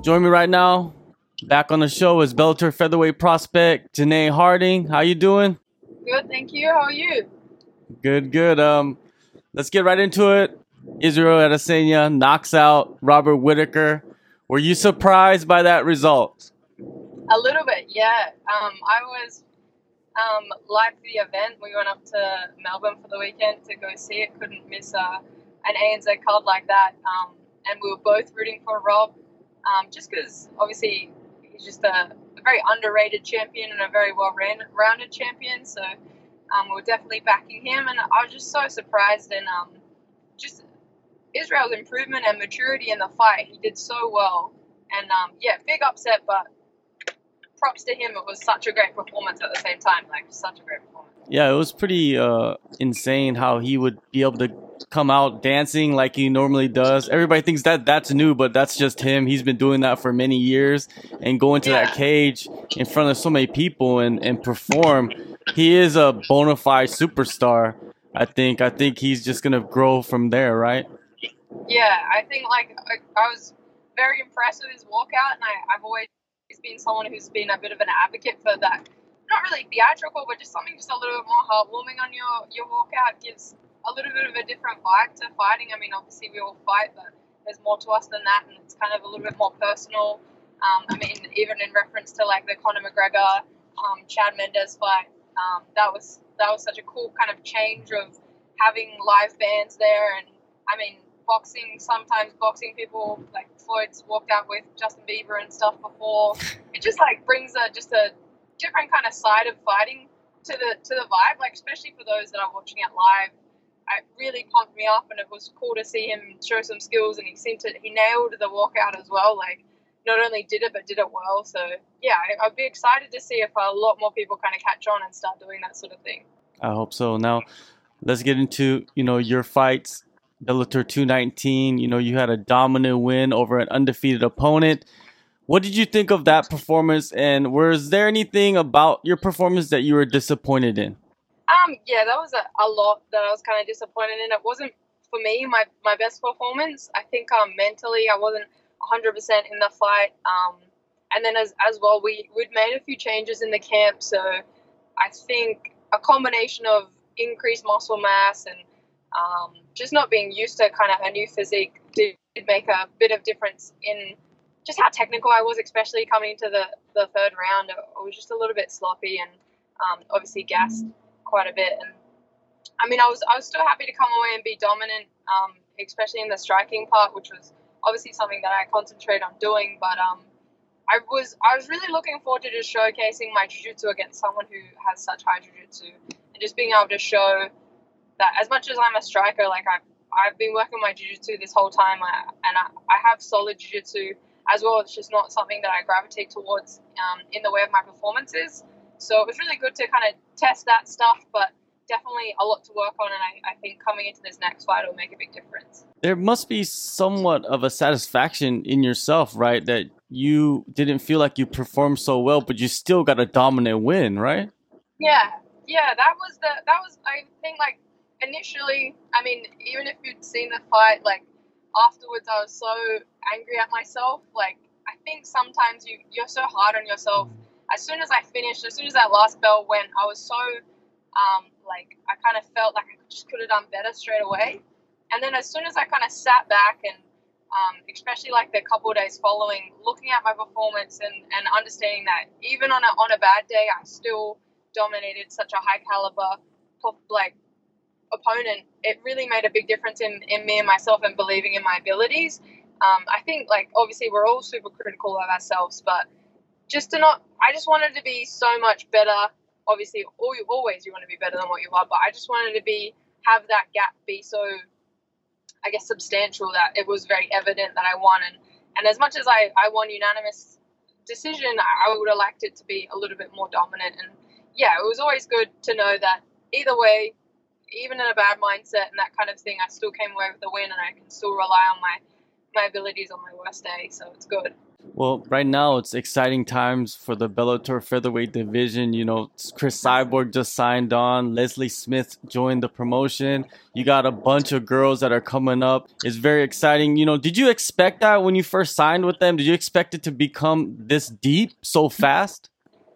Join me right now. Back on the show is Bellator featherweight prospect Janae Harding. How you doing? Good, thank you. How are you? Good, good. Let's get right into it. Israel Adesanya knocks out Robert Whitaker. Were you surprised by that result? A little bit, yeah. I was like the event. We went up to Melbourne for the weekend to go see it. Couldn't miss an ANZ card like that. And we were both rooting for Rob, just because obviously he's just a very underrated champion and a very well-rounded champion. So we were definitely backing him. And I was just so surprised and just Israel's improvement and maturity in the fight. He did so well. And big upset, but props to him. It was such a great performance at the same time. Such a great performance. Yeah, it was pretty insane how he would be able to come out dancing like he normally does. Everybody thinks that's new, but that's just him. He's been doing that for many years and going to that cage in front of so many people and perform. He is a bona fide superstar. I think he's just going to grow from there, right? Yeah, I think I was very impressed with his walkout, and I've always been someone who's been a bit of an advocate for that. Not really theatrical, but just something just a little bit more heartwarming on your walkout. Gives a little bit of a different vibe to fighting. I mean, obviously we all fight, but there's more to us than that, and it's kind of a little bit more personal. I mean, even in reference to the Conor McGregor, Chad Mendez fight, that was such a cool kind of change of having live bands there. And I mean, boxing people like Floyd's walked out with Justin Bieber and stuff before. It just brings a different kind of side of fighting to the vibe. Especially for those that are watching it live. It really pumped me up, and it was cool to see him show some skills, and he nailed the walkout as well. Not only did it, but did it well. So yeah, I'd be excited to see if a lot more people kind of catch on and start doing that sort of thing. I hope so. Now let's get into, your fights. Bellator 219, you had a dominant win over an undefeated opponent. What did you think of that performance, and was there anything about your performance that you were disappointed in? That was a lot that I was kind of disappointed in. It wasn't, for me, my best performance. I think mentally I wasn't 100% in the fight. And then as well, we'd made a few changes in the camp. So I think a combination of increased muscle mass and just not being used to kind of a new physique did make a bit of difference in just how technical I was, especially coming into the third round. I was just a little bit sloppy and obviously gassed quite a bit. And I mean, I was still happy to come away and be dominant, especially in the striking part, which was obviously something that I concentrate on doing. But I was really looking forward to just showcasing my jiu-jitsu against someone who has such high jiu-jitsu, and just being able to show that as much as I'm a striker, I've been working my jiu-jitsu this whole time, and I have solid jiu-jitsu as well. It's just not something that I gravitate towards in the way of my performances. So it was really good to kind of test that stuff, but definitely a lot to work on. And I think coming into this next fight will make a big difference. There must be somewhat of a satisfaction in yourself, right? That you didn't feel like you performed so well, but you still got a dominant win, right? Yeah. That was, I think, initially, I mean, even if you'd seen the fight, afterwards I was so angry at myself. I think sometimes you're so hard on yourself. As soon as I finished, as soon as that last bell went, I was so, I kind of felt like I just could have done better straight away. And then as soon as I kind of sat back and, especially the couple of days following, looking at my performance and understanding that even on a bad day, I still dominated such a high caliber, opponent, it really made a big difference in me and myself and believing in my abilities. I think, obviously we're all super critical of ourselves, but I just wanted to be so much better. Obviously, you want to be better than what you are, but I just wanted to have that gap be so, I guess, substantial that it was very evident that I won. And as much as I won unanimous decision, I would have liked it to be a little bit more dominant. And yeah, it was always good to know that either way, even in a bad mindset and that kind of thing, I still came away with the win, and I can still rely on my abilities on my worst day. So it's good. Well, right now it's exciting times for the Bellator featherweight division. You know, Chris Cyborg just signed on. Leslie Smith joined the promotion. You got a bunch of girls that are coming up. It's very exciting. You know, did you expect that when you first signed with them? Did you expect it to become this deep so fast?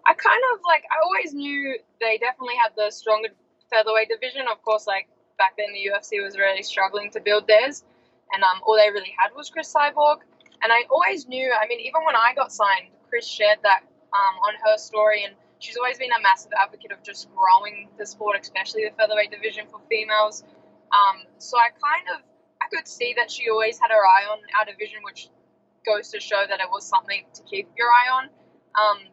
I kind of, like, I always knew they definitely had the stronger featherweight division. Of course, like, back then the UFC was really struggling to build theirs. And all they really had was Chris Cyborg. And I always knew, I mean, even when I got signed, Chris shared that on her story, and she's always been a massive advocate of just growing the sport, especially the featherweight division for females. So I could see that she always had her eye on our division, which goes to show that it was something to keep your eye on.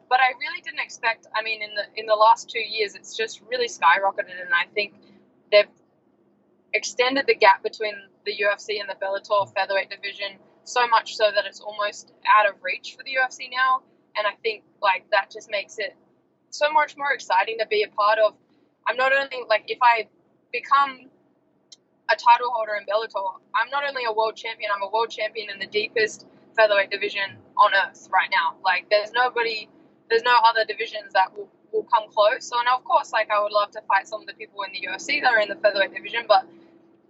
But I really didn't expect, I mean, in the last 2 years, it's just really skyrocketed, and I think they've extended the gap between the UFC and the Bellator featherweight division so much so that it's almost out of reach for the UFC now. And I think, like, that just makes it so much more exciting to be a part of. I'm not only, like, if I become a title holder in Bellator, I'm not only a world champion, I'm a world champion in the deepest featherweight division on earth right now. Like, there's no other divisions that will come close. So, and of course, like, I would love to fight some of the people in the UFC that are in the featherweight division, but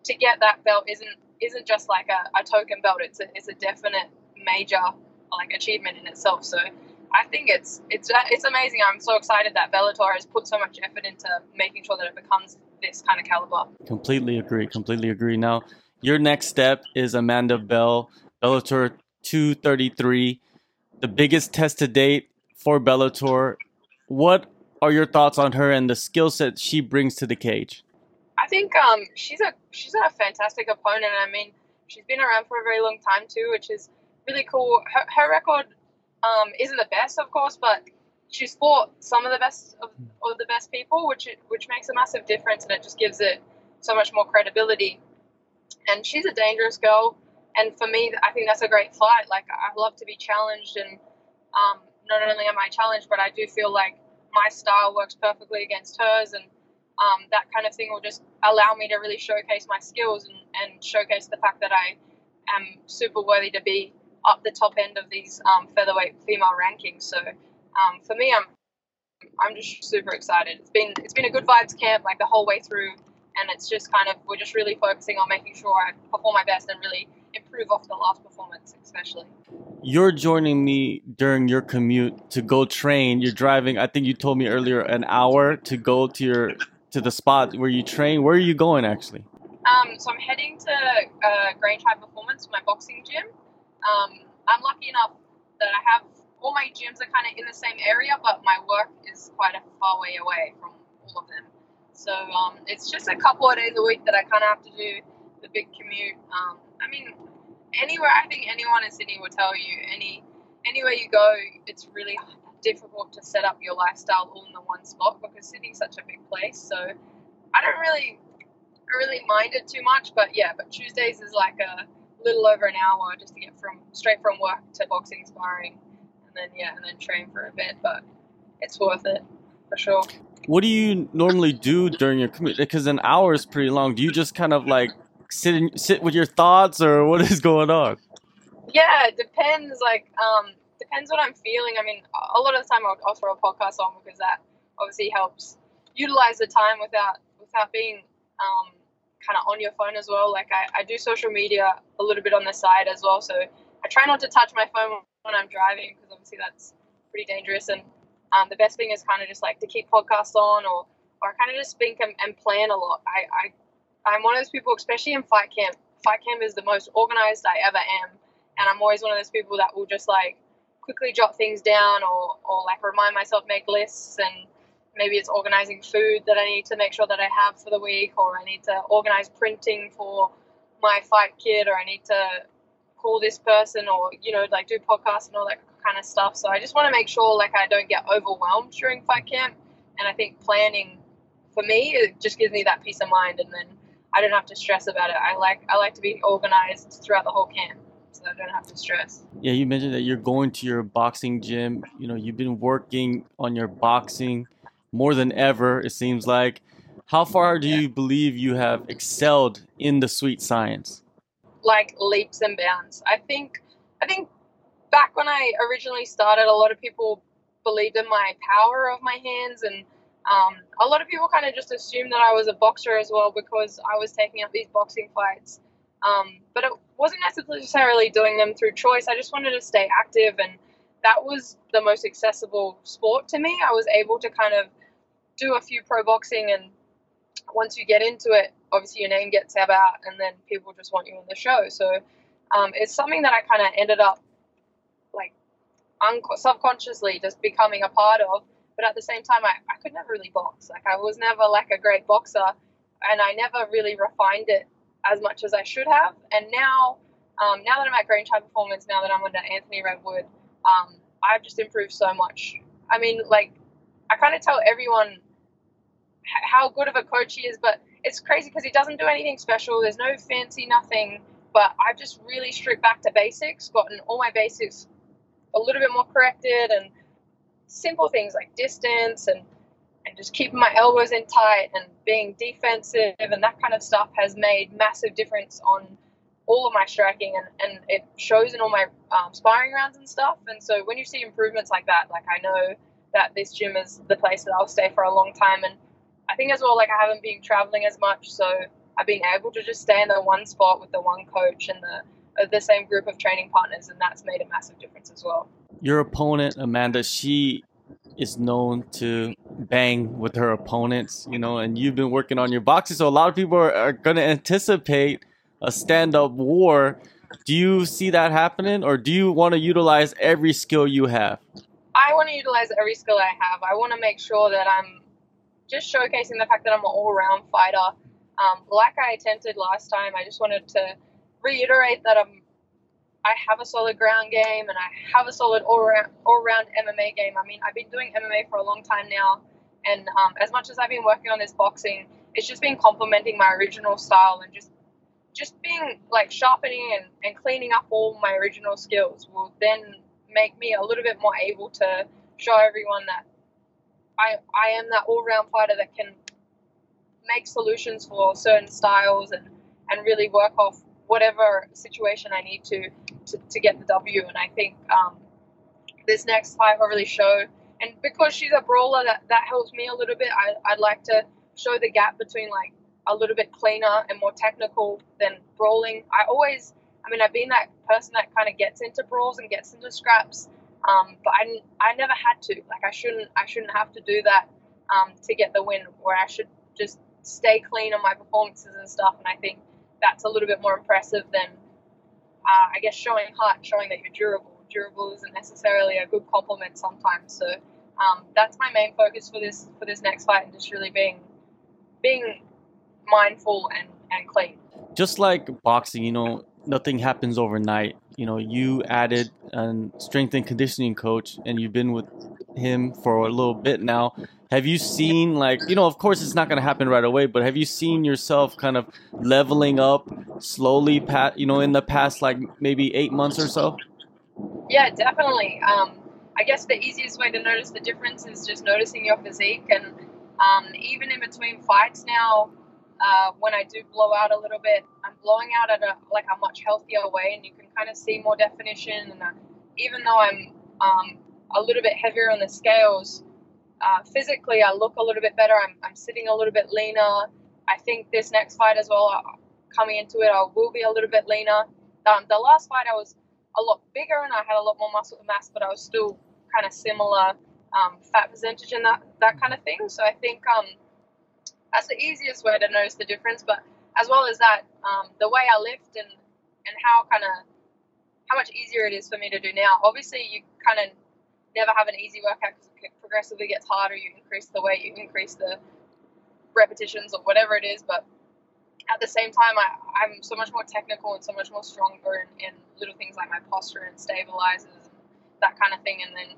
to get that belt isn't just like a token belt. It's a definite major, like, achievement in itself. So I think it's amazing. I'm so excited that Bellator has put so much effort into making sure that it becomes this kind of caliber. Completely agree. Now, your next step is Amanda Bell, Bellator 233, the biggest test to date for Bellator. What are your thoughts on her and the skill set she brings to the cage? I think she's a fantastic opponent. I mean, she's been around for a very long time too, which is really cool. Her record isn't the best, of course, but she's fought some of the best of the best people, which makes a massive difference, and it just gives it so much more credibility. And she's a dangerous girl, and for me, I think that's a great fight. Like, I love to be challenged, and not only am I challenged, but I do feel like my style works perfectly against hers, and that kind of thing will just allow me to really showcase my skills and showcase the fact that I am super worthy to be up the top end of these featherweight female rankings. So for me, I'm just super excited. It's been a good vibes camp, like, the whole way through, and it's just kind of, we're just really focusing on making sure I perform my best and really improve off the last performance, especially. You're joining me during your commute to go train. You're driving, I think you told me earlier, an hour to go to your to the spot where you train. Where are you going, actually? So I'm heading to Grange High Performance, my boxing gym. I'm lucky enough that I have all my gyms are kind of in the same area, but my work is quite a far way away from all of them. So it's just a couple of days a week that I kind of have to do the big commute. I mean, anywhere, I think anyone in Sydney will tell you, anywhere you go, it's really difficult to set up your lifestyle all in the one spot because Sydney's such a big place. So I don't really mind it too much, but yeah, but Tuesdays is like a little over an hour just to get straight from work to boxing sparring, and then train for a bit, but it's worth it for sure. What do you normally do during your commute? Because an hour is pretty long. Do you just kind of like sit with your thoughts, or what is going on? Yeah, it depends. Like, depends what I'm feeling. I mean, a lot of the time I'll throw a podcast on because that obviously helps utilize the time without being kind of on your phone as well. Like, I do social media a little bit on the side as well, so I try not to touch my phone when I'm driving because obviously that's pretty dangerous. And the best thing is kind of just like to keep podcasts on, or kind of just think and plan a lot. I'm one of those people, especially in fight camp. Fight camp is the most organized I ever am, and I'm always one of those people that will just like quickly jot things down, or like remind myself, make lists, and maybe it's organizing food that I need to make sure that I have for the week, or I need to organize printing for my fight kit, or I need to call this person, or, you know, like do podcasts and all that kind of stuff. So I just want to make sure like I don't get overwhelmed during fight camp, and I think planning for me, it just gives me that peace of mind, and then I don't have to stress about it. I like to be organized throughout the whole camp, so I don't have to stress. Yeah, you mentioned that you're going to your boxing gym. You know, you've been working on your boxing more than ever, it seems like. How far do you believe you have excelled in the sweet science? Like, leaps and bounds. I think back when I originally started, a lot of people believed in my power of my hands, and a lot of people kind of just assumed that I was a boxer as well because I was taking up these boxing fights. But it wasn't necessarily doing them through choice. I just wanted to stay active, and that was the most accessible sport to me. I was able to kind of do a few pro boxing, and once you get into it, obviously your name gets out, and then people just want you on the show. So it's something that I kind of ended up like subconsciously just becoming a part of. But at the same time, I could never really box. Like, I was never like a great boxer, and I never really refined it as much as I should have. And now, now that I'm at Grange High Performance, now that I'm under Anthony Redwood, I've just improved so much. I mean, like, I kind of tell everyone how good of a coach he is, but it's crazy because he doesn't do anything special. There's no fancy nothing, but I've just really stripped back to basics, gotten all my basics a little bit more corrected, and simple things like distance and just keeping my elbows in tight and being defensive and that kind of stuff has made massive difference on all of my striking, and it shows in all my sparring rounds and stuff. And so when you see improvements like that, like, I know that this gym is the place that I'll stay for a long time. And I think as well, like, I haven't been traveling as much, so I've been able to just stay in the one spot with the one coach and the same group of training partners, and that's made a massive difference as well. Your opponent, Amanda, she is known to bang with her opponents, you know, and you've been working on your boxing, so a lot of people are going to anticipate a stand-up war. Do you see that happening, or do you want to utilize every skill you have? I want to utilize every skill I have. I want to make sure that I'm just showcasing the fact that I'm an all-round fighter. Like I attempted last time, I just wanted to reiterate that I have a solid ground game, and I have a solid all-round MMA game. I mean, I've been doing MMA for a long time now, and as much as I've been working on this boxing, it's just been complementing my original style and just being like sharpening and cleaning up all my original skills will then make me a little bit more able to show everyone that I am that all-round fighter that can make solutions for certain styles and really work off whatever situation I need to get the W. And I think this next fight will really show. And because she's a brawler, that helps me a little bit. I'd like to show the gap between, like, a little bit cleaner and more technical than brawling. I've been that person that kind of gets into brawls and gets into scraps, but I never had to. Like, I shouldn't have to do that to get the win, where I should just stay clean on my performances and stuff. And I think that's a little bit more impressive than, I guess, showing heart, showing that you're durable. Durable isn't necessarily a good compliment sometimes. So that's my main focus for this next fight, and just really being mindful and clean. Just like boxing, you know, nothing happens overnight. You know, you added a strength and conditioning coach, and you've been with him for a little bit now. Have you seen, like, you know, of course it's not going to happen right away, but have you seen yourself kind of leveling up slowly, you know, in the past, like, maybe 8 months or so? Yeah, definitely. I guess the easiest way to notice the difference is just noticing your physique. And even in between fights now, when I do blow out a little bit, I'm blowing out at a much healthier way, and you can kind of see more definition. And even though I'm a little bit heavier on the scales, physically I look a little bit better. I'm sitting a little bit leaner. I think this next fight as well, coming into it, I will be a little bit leaner. The last fight I was a lot bigger and I had a lot more muscle mass, but I was still kind of similar fat percentage and that kind of thing. So I think that's the easiest way to notice the difference. But as well as that, the way I lift and how much easier it is for me to do now. Obviously, you kind of never have an easy workout because it progressively gets harder. You increase the weight, you increase the repetitions or whatever it is. But at the same time, I'm so much more technical and so much more stronger in little things like my posture and stabilizers and that kind of thing. And then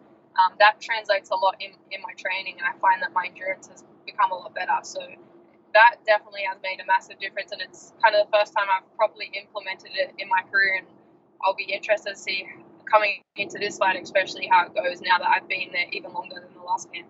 that translates a lot in my training, and I find that my endurance has become a lot better. So that definitely has made a massive difference, and it's kind of the first time I've properly implemented it in my career. And I'll be interested to see, coming into this fight especially, how it goes now that I've been there even longer than the last man.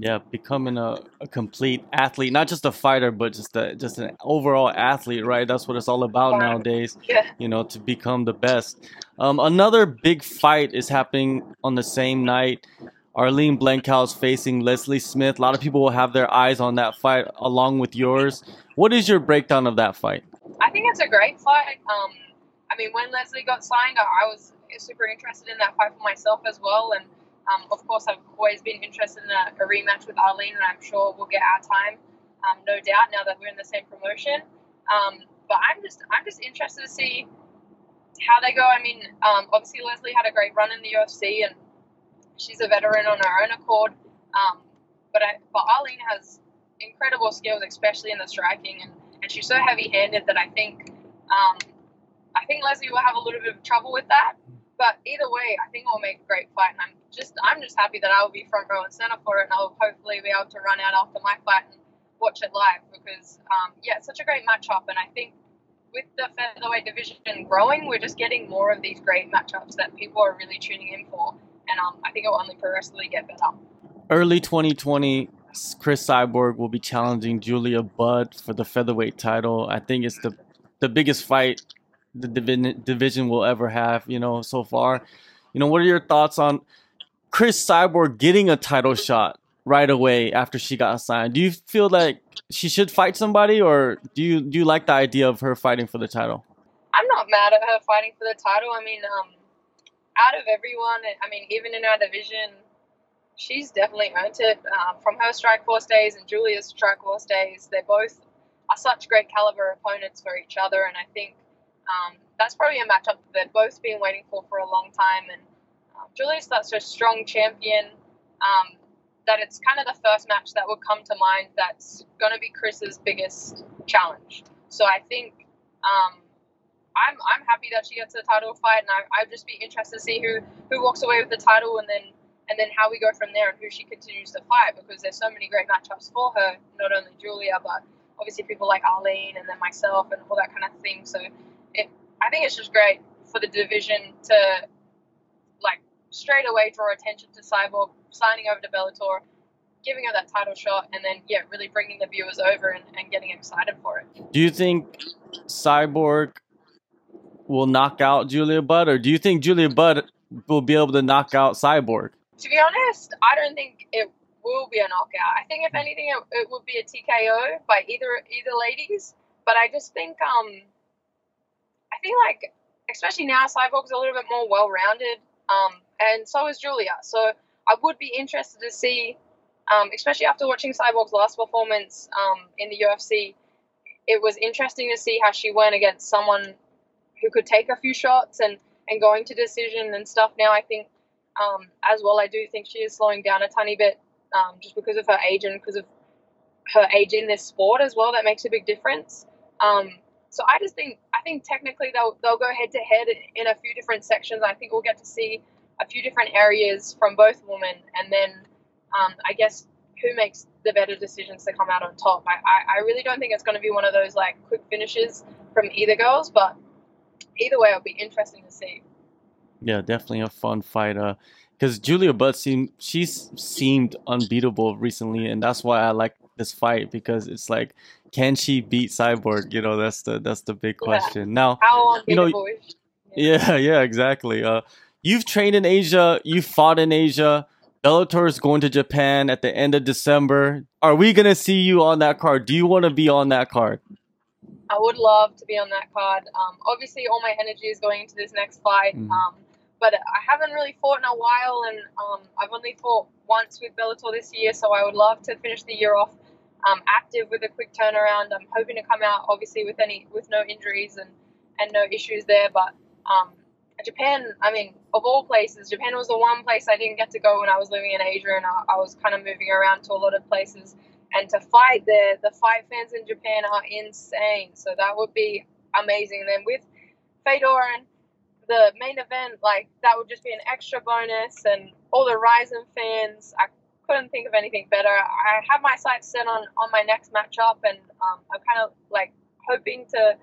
Yeah, becoming a complete athlete, not just a fighter, but just an overall athlete, right? That's what it's all about nowadays, you know, to become the best. Another big fight is happening on the same night. Arlene Blencowe is facing Leslie Smith. A lot of people will have their eyes on that fight along with yours. What is your breakdown of that fight? I think it's a great fight. I mean, when Leslie got signed, I was super interested in that fight for myself as well. And of course, I've always been interested in a rematch with Arlene, and I'm sure we'll get our time, no doubt, now that we're in the same promotion. But I'm just interested to see how they go. I mean, obviously Leslie had a great run in the UFC, and she's a veteran on her own accord. But Arlene has incredible skills, especially in the striking, and she's so heavy-handed that I think Leslie will have a little bit of trouble with that. But either way, I think we'll make a great fight, and I'm just happy that I will be front row and center for it, and I'll hopefully be able to run out after my fight and watch it live because, it's such a great matchup, and I think with the featherweight division growing, we're just getting more of these great matchups that people are really tuning in for, and I think it will only progressively get better. Early 2020, Chris Cyborg will be challenging Julia Budd for the featherweight title. I think it's the biggest fight the division will ever have, you know, so far. You know, what are your thoughts on Chris Cyborg getting a title shot right away after she got signed? Do you feel like she should fight somebody, or do you like the idea of her fighting for the title? I'm not mad at her fighting for the title. I mean, out of everyone, I mean, even in our division, she's definitely earned it. From her Strikeforce days and Julia's Strikeforce days, they both are such great caliber opponents for each other, and I think that's probably a matchup that both been waiting for a long time. And Julia's such a strong champion that it's kind of the first match that would come to mind that's going to be Chris's biggest challenge. So I think I'm happy that she gets a title fight, and I'd just be interested to see who walks away with the title, and then how we go from there and who she continues to fight, because there's so many great matchups for her, not only Julia, but obviously people like Arlene and then myself and all that kind of thing. So I think it's just great for the division to, like, straight away draw attention to Cyborg, signing over to Bellator, giving her that title shot, and then, yeah, really bringing the viewers over and getting excited for it. Do you think Cyborg will knock out Julia Budd, or do you think Julia Budd will be able to knock out Cyborg? To be honest, I don't think it will be a knockout. I think, if anything, it would be a TKO by either ladies, but I just think... I think, like, especially now, Cyborg's a little bit more well-rounded, and so is Julia. So I would be interested to see, especially after watching Cyborg's last performance in the UFC, it was interesting to see how she went against someone who could take a few shots and going to decision and stuff. Now I think, as well, I do think she is slowing down a tiny bit just because of her age and because of her age in this sport as well. That makes a big difference. So I just think technically they'll go head to head in a few different sections. I think we'll get to see a few different areas from both women, and then I guess who makes the better decisions to come out on top. I really don't think it's going to be one of those, like, quick finishes from either girls, but either way it'll be interesting to see. Yeah, definitely a fun fight. Because Julia Budd seemed unbeatable recently, and that's why I like this fight, because it's like, can she beat Cyborg? You know, that's the big question. Yeah. Now, how you know, yeah, exactly. You've trained in Asia, you've fought in Asia. Bellator is going to Japan at the end of December. Are we gonna see you on that card? Do you want to be on that card? I would love to be on that card. Obviously, all my energy is going into this next fight. But I haven't really fought in a while, and I've only fought once with Bellator this year, so I would love to finish the year off active with a quick turnaround. I'm hoping to come out, obviously, with no injuries and no issues there. But Japan, I mean, of all places, Japan was the one place I didn't get to go when I was living in Asia, and I was kind of moving around to a lot of places. And to fight there, the fight fans in Japan are insane, so that would be amazing. And then with Fedor and the main event, like, that would just be an extra bonus, and all the Ryzen fans, I couldn't think of anything better. I have my sights set on my next matchup, and I'm kind of, like, hoping to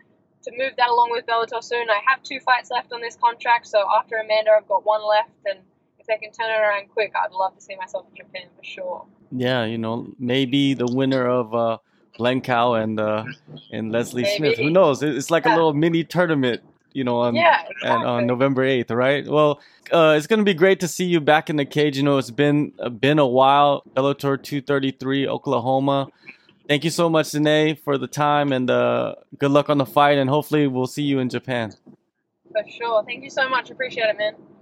move that along with Bellator soon. I have 2 fights left on this contract, so after Amanda, I've got 1 left, and if they can turn it around quick, I'd love to see myself in Japan for sure. Yeah, you know, maybe the winner of Blencowe and Leslie Smith. Who knows? It's like a little mini tournament, you know, on November 8th, right? Well, it's going to be great to see you back in the cage. You know, it's been a while. Bellator 233, Oklahoma. Thank you so much, Janae, for the time, and good luck on the fight, and hopefully we'll see you in Japan. For sure. Thank you so much. Appreciate it, man.